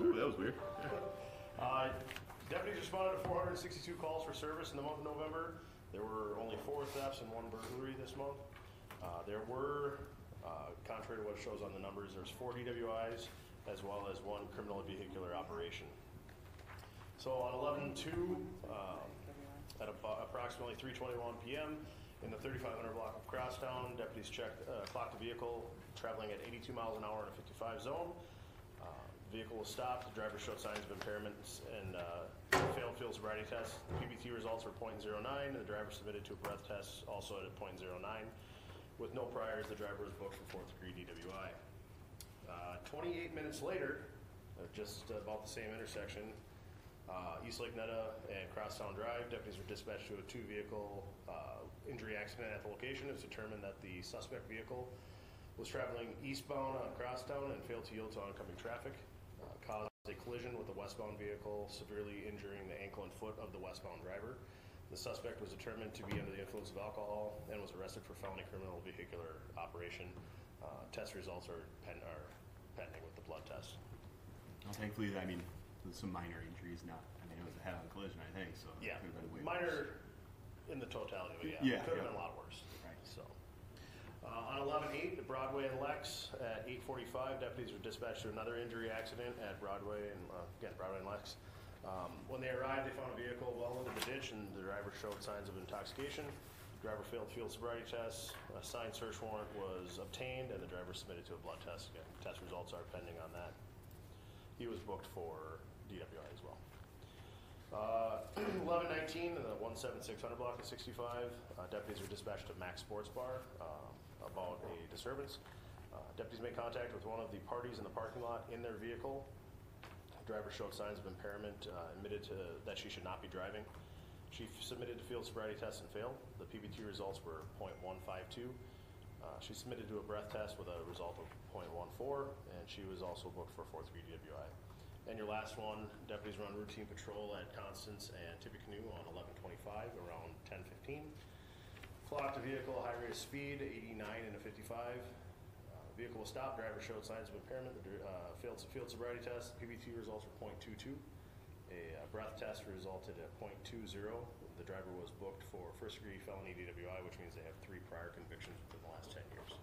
Ooh, that was weird. Yeah. Deputies responded to 462 calls for service in the month of November. There were only 4 thefts and 1 burglary this month. There were, contrary to what shows on the numbers, there's 4 DWIs as well as 1 criminal and vehicular operation. So on 11/2, at approximately 3:21 p.m. in the 3,500 block of Crosstown, deputies clocked a vehicle traveling at 82 miles an hour in a 55 zone. The vehicle was stopped. The driver showed signs of impairments and failed field sobriety test. The PBT results were 0.09, and the driver submitted to a breath test also at 0.09. With no priors, the driver was booked for 4th-degree DWI. 28 minutes later, just about the same intersection, East Lake Netta and Crosstown Drive, deputies were dispatched to a 2-vehicle injury accident at the location. It was determined that the suspect vehicle was traveling eastbound on Crosstown and failed to yield to oncoming traffic, caused a collision with the westbound vehicle, severely injuring the ankle and foot of the westbound driver. The suspect was determined to be under the influence of alcohol and was arrested for felony criminal vehicular operation. Test results are pending with the blood test. Well, thankfully, I mean, some minor injuries, not, I mean, it was a head-on collision, I think, so yeah, it could have been way minor worse. In the totality, but yeah, it could have been a lot worse. Right. So, on 11/8, the Broadway and Lex at 8:45, deputies were dispatched to another injury accident at Broadway and Broadway and Lex. When they arrived, they found a vehicle well into the ditch, and the driver showed signs of intoxication. The driver failed field sobriety tests. A signed search warrant was obtained, and the driver submitted to a blood test. Again, test results are pending on that. He was booked for DWI as well. 11/19 in the 17600 block of 65, deputies were dispatched to Max Sports Bar about a disturbance. Deputies made contact with one of the parties in the parking lot in their vehicle. The driver showed signs of impairment, admitted to that she should not be driving. She submitted to field sobriety tests and failed. The PBT results were 0.152. She submitted to a breath test with a result of 0.14, and she was also booked for 4th-degree DWI. And your last one, deputies run routine patrol at Constance and Tippecanoe on 11/25 around 10:15. Clocked a vehicle, high rate of speed, 89 in a 55. The vehicle was stopped. Driver showed signs of impairment. Failed field sobriety test. PBT results were 0.22. A breath test resulted at 0.20. The driver was booked for 1st-degree felony DWI, which means they have 3 prior convictions within the last 10 years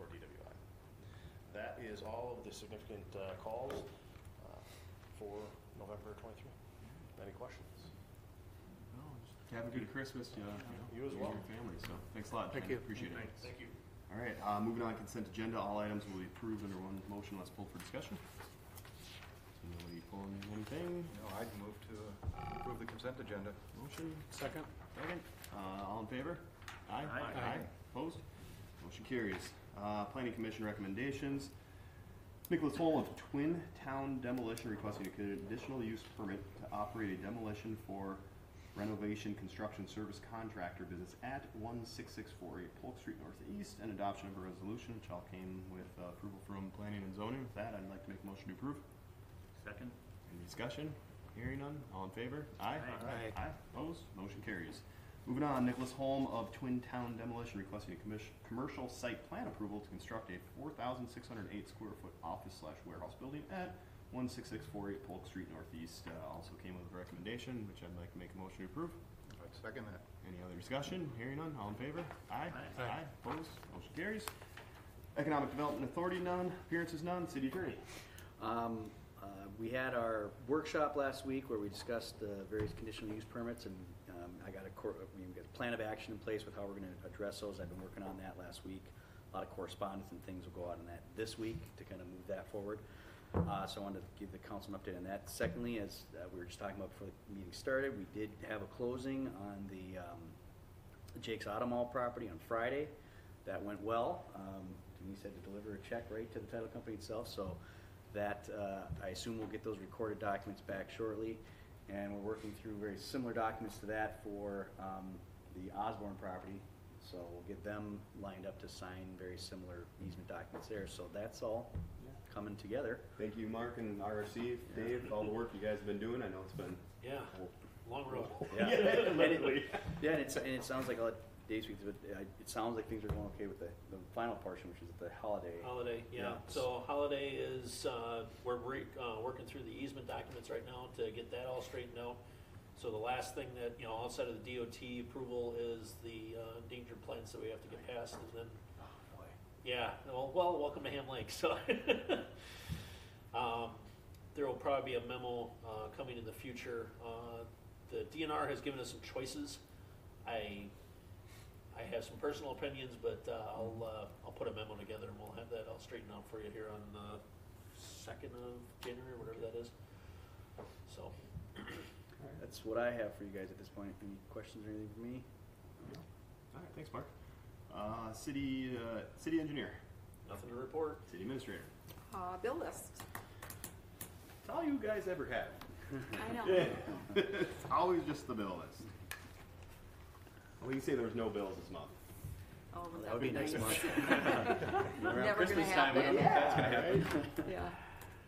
for DWI. That is all of the significant calls for November 23. Any questions? No, just have a good Christmas. You as well. And your family. So thanks a lot. Thank you. Appreciate it. Thank you. All right. Moving on, consent agenda. All items will be approved under one motion. Let's pull for discussion. Nobody pulling anything? No, I'd move to approve the consent agenda. Motion. Second. Second. All in favor? Aye. Aye. Aye. Aye. Opposed? Motion carries. Planning Commission recommendations. Nicholas Hole of Twin Town Demolition requesting a conditional use permit to operate a demolition for renovation construction service contractor business at 16648 Polk Street Northeast, and adoption of a resolution which all came with approval from planning and zoning. With that, I'd like to make a motion to approve. Second. Any discussion? Hearing none. All in favor? Aye. Aye. Aye. Aye. Opposed? Motion carries. Moving on, Nicholas Holm of Twin Town Demolition requesting a commercial site plan approval to construct a 4,608 square foot office/warehouse building at 16648 Polk Street Northeast. Also came with a recommendation, which I'd like to make a motion to approve. I'd second that. Any other discussion? Hearing none. All in favor? Aye. Aye. Aye. Aye. Opposed? Motion carries. Economic Development Authority, none. Appearances, none. City Attorney. We had our workshop last week where we discussed the various conditional use permits, and we got a plan of action in place with how we're going to address those. I've been working on that last week. A lot of correspondence and things will go out on that this week to kind of move that forward. So I wanted to give the council an update on that. Secondly, as we were just talking about before the meeting started, we did have a closing on the Jake's Auto Mall property on Friday. That went well. Denise had to deliver a check right to the title company itself, so that I assume we'll get those recorded documents back shortly, and we're working through very similar documents to that for the Osborne property, so we'll get them lined up to sign very similar easement documents there. So that's all coming together. Thank you, Mark and RRC, Dave, all the work you guys have been doing. I know it's been long road. Yeah, and it sounds like Dave's week, but it sounds like things are going okay with the final portion, which is the holiday. Holiday, yeah. So holiday is, we're working through the easement documents right now to get that all straightened out. So the last thing that, you know, outside of the DOT approval is the endangered plants that we have to get past, and then, yeah, well, welcome to Ham Lake. So there will probably be a memo coming in the future. The DNR has given us some choices. I have some personal opinions, but I'll put a memo together and we'll have that all straightened out for you here on the 2nd of January, whatever that is. So that's what I have for you guys at this point. Any questions or anything for me? No. All right, thanks, Mark. City engineer. Nothing to report. City administrator. Bill list. That's all you guys ever have. I know. Yeah. It's always just the bill list. Well, you say there was no bills this month. Oh, well, that would be nice. Next month. Never Christmas gonna happen. Time, yeah. That's going to happen. Right? Yeah.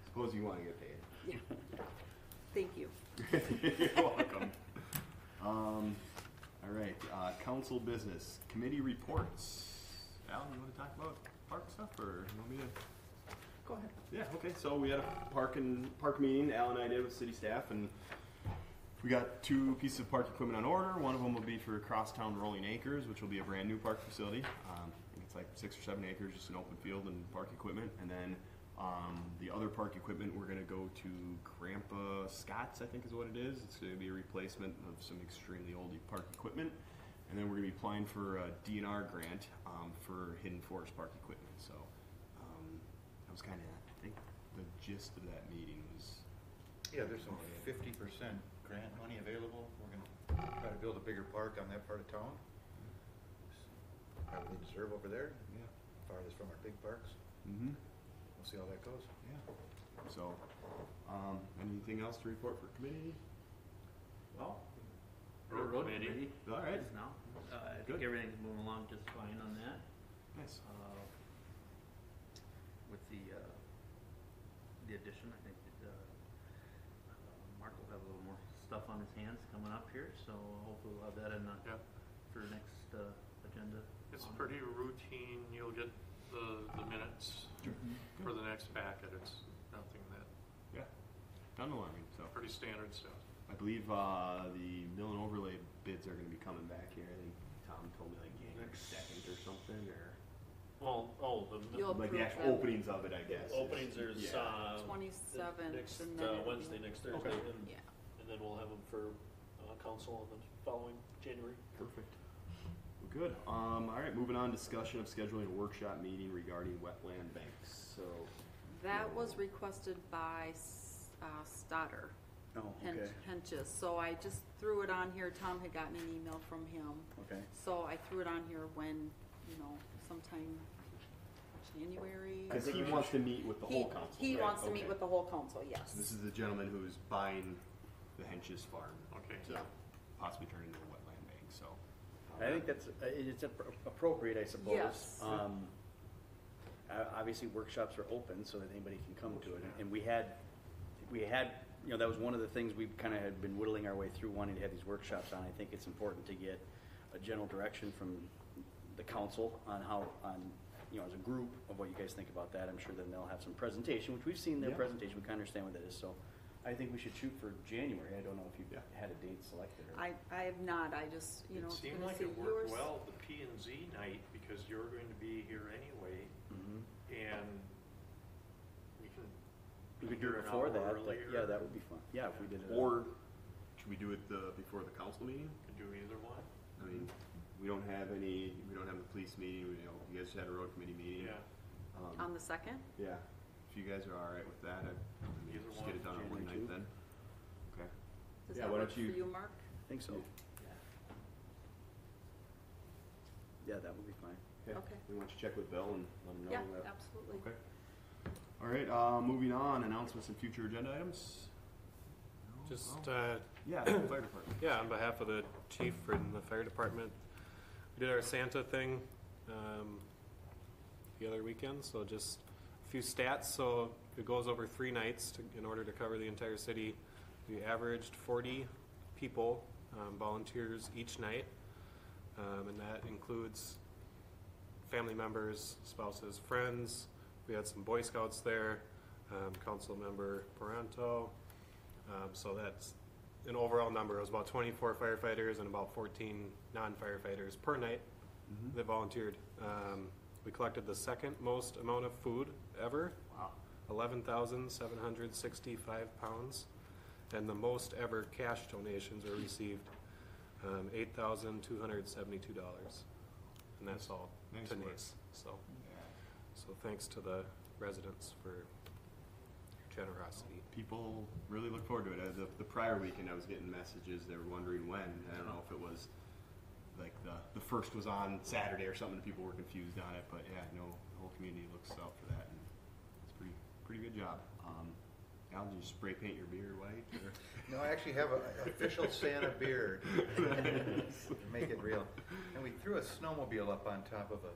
Suppose you want to get paid. Yeah. Thank you. You're welcome. All right. Council business committee reports. Alan, you want to talk about park stuff, or you want me to? Go ahead. Yeah. Okay. So we had a park meeting. Alan and I did with city staff, and we got two pieces of park equipment on order. One of them will be for Crosstown Rolling Acres, which will be a brand new park facility. It's like 6 or 7 acres, just an open field and park equipment. And then the other park equipment, we're gonna go to Grandpa Scott's, I think is what it is. It's gonna be a replacement of some extremely old park equipment. And then we're gonna be applying for a DNR grant for Hidden Forest Park equipment. So that was kind of, I think, the gist of that meeting was. Yeah, there's some 50% grant money available. We're going to try to build a bigger park on that part of town. Probably deserve over there. Yeah. Farthest from our big parks. Mm-hmm. We'll see how that goes. Yeah. So, anything else to report for committee? Well, road committee. All right. Now, I think everything's moving along just fine on that. Nice. With the addition, I think Mark will have a little more stuff on his hands coming up here, so hopefully we'll have that in for next agenda. It's pretty routine. You'll get the minutes for the next packet. It's nothing that not alarming. So pretty standard stuff. I believe the mill and overlay bids are going to be coming back here. I think Tom told me like January 2nd or something, or the actual openings of it, I guess. Openings are 27th next Wednesday, next Thursday, and then we'll have them for council on the following January. Perfect. Well, good. All right, moving on. Discussion of scheduling a workshop meeting regarding wetland banks. So that was requested by Stoddard. Oh, okay. Hentges. So I just threw it on here. Tom had gotten an email from him. Okay. So I threw it on here when sometime. January. Because he wants to meet with the whole council. He wants to meet with the whole council, yes. So this is the gentleman who is buying the Hentges farm. Okay. So possibly turn into a wetland bank. So I think that's it's appropriate, I suppose. Yes. Obviously, workshops are open so that anybody can come to it. And we had that was one of the things we kind of had been whittling our way through, wanting to have these workshops on. I think it's important to get a general direction from the council on as a group of what you guys think about that. I'm sure then they'll have some presentation, which we've seen their presentation. We kind of understand what that is. So I think we should shoot for January. I don't know if you've had a date selected. Or I have not. I just, it seemed like it worked well, the P&Z night, because you're going to be here anyway. Mm-hmm. And we could do it before that. Yeah, that would be fun. Yeah, if we did it. Or should we do it before the council meeting? Could do either one. I mean, we don't have the police meeting. You guys had a road committee meeting. Yeah. On the 2nd? Yeah. If you guys are all right with that, I'd just get it done on one night then. Okay. Does that work for you, Mark? I think so. Yeah, that would be fine. Yeah. Okay. We want you to check with Bill and let him know. Yeah, absolutely. Okay. All right, moving on, announcements and future agenda items. Fire department. Yeah, on behalf of the chief and the fire department, we did our Santa thing the other weekend, so just a few stats. So it goes over 3 nights in order to cover the entire city. We averaged 40 people, volunteers each night. and that includes family members, spouses, friends. We had some Boy Scouts there, Council Member Paranto. So that's an overall number. It was about 24 firefighters and about 14 non-firefighters per night that volunteered. We collected the second most amount of food ever. Wow. 11,765 pounds, and the most ever cash donations were received, $8,272, and that's all today's. So, so thanks to the residents for generosity. People really look forward to it. The prior weekend, I was getting messages. They were wondering when. I don't know if it was like the first was on Saturday or something. People were confused on it, but yeah, no, the whole community looks out for that. And it's pretty good job. Al, did you spray paint your beard white? Or? No, I actually have an official Santa beard. Make it real. And we threw a snowmobile up on top of a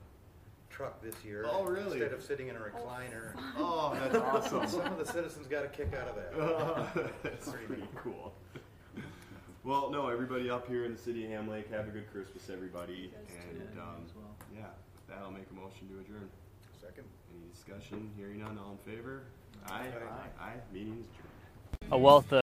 truck this year. Oh, really? Instead of sitting in a recliner. Oh, that's awesome. Some of the citizens got a kick out of that. Oh, that's pretty cool. Well, no, everybody up here in the city of Ham Lake, have a good Christmas, everybody. And yeah, with that, I'll make a motion to adjourn. Second. Any discussion? Hearing none, all in favor? Aye. Meeting's adjourned. A wealth of